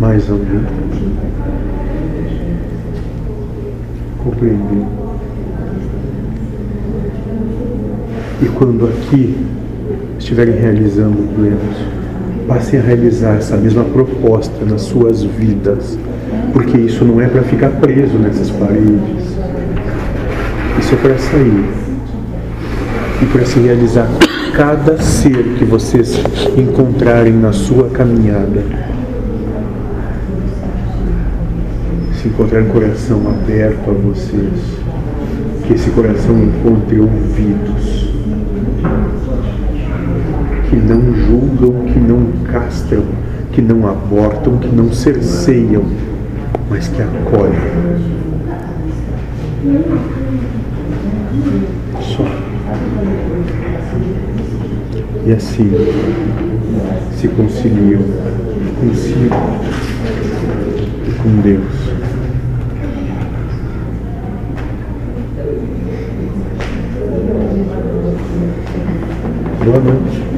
mais alguém compreender. E quando aqui estiverem realizando planos, passem a realizar essa mesma proposta nas suas vidas, porque isso não é para ficar preso nessas paredes, isso é para sair e para se realizar cada ser que vocês encontrarem na sua caminhada. Se encontrar um coração aberto a vocês, que esse coração encontre ouvidos que não julgam, que não castram, que não abortam, que não cerceiam, mas que acolhem. Só. E assim se conciliam consigo e com Deus. Boa noite.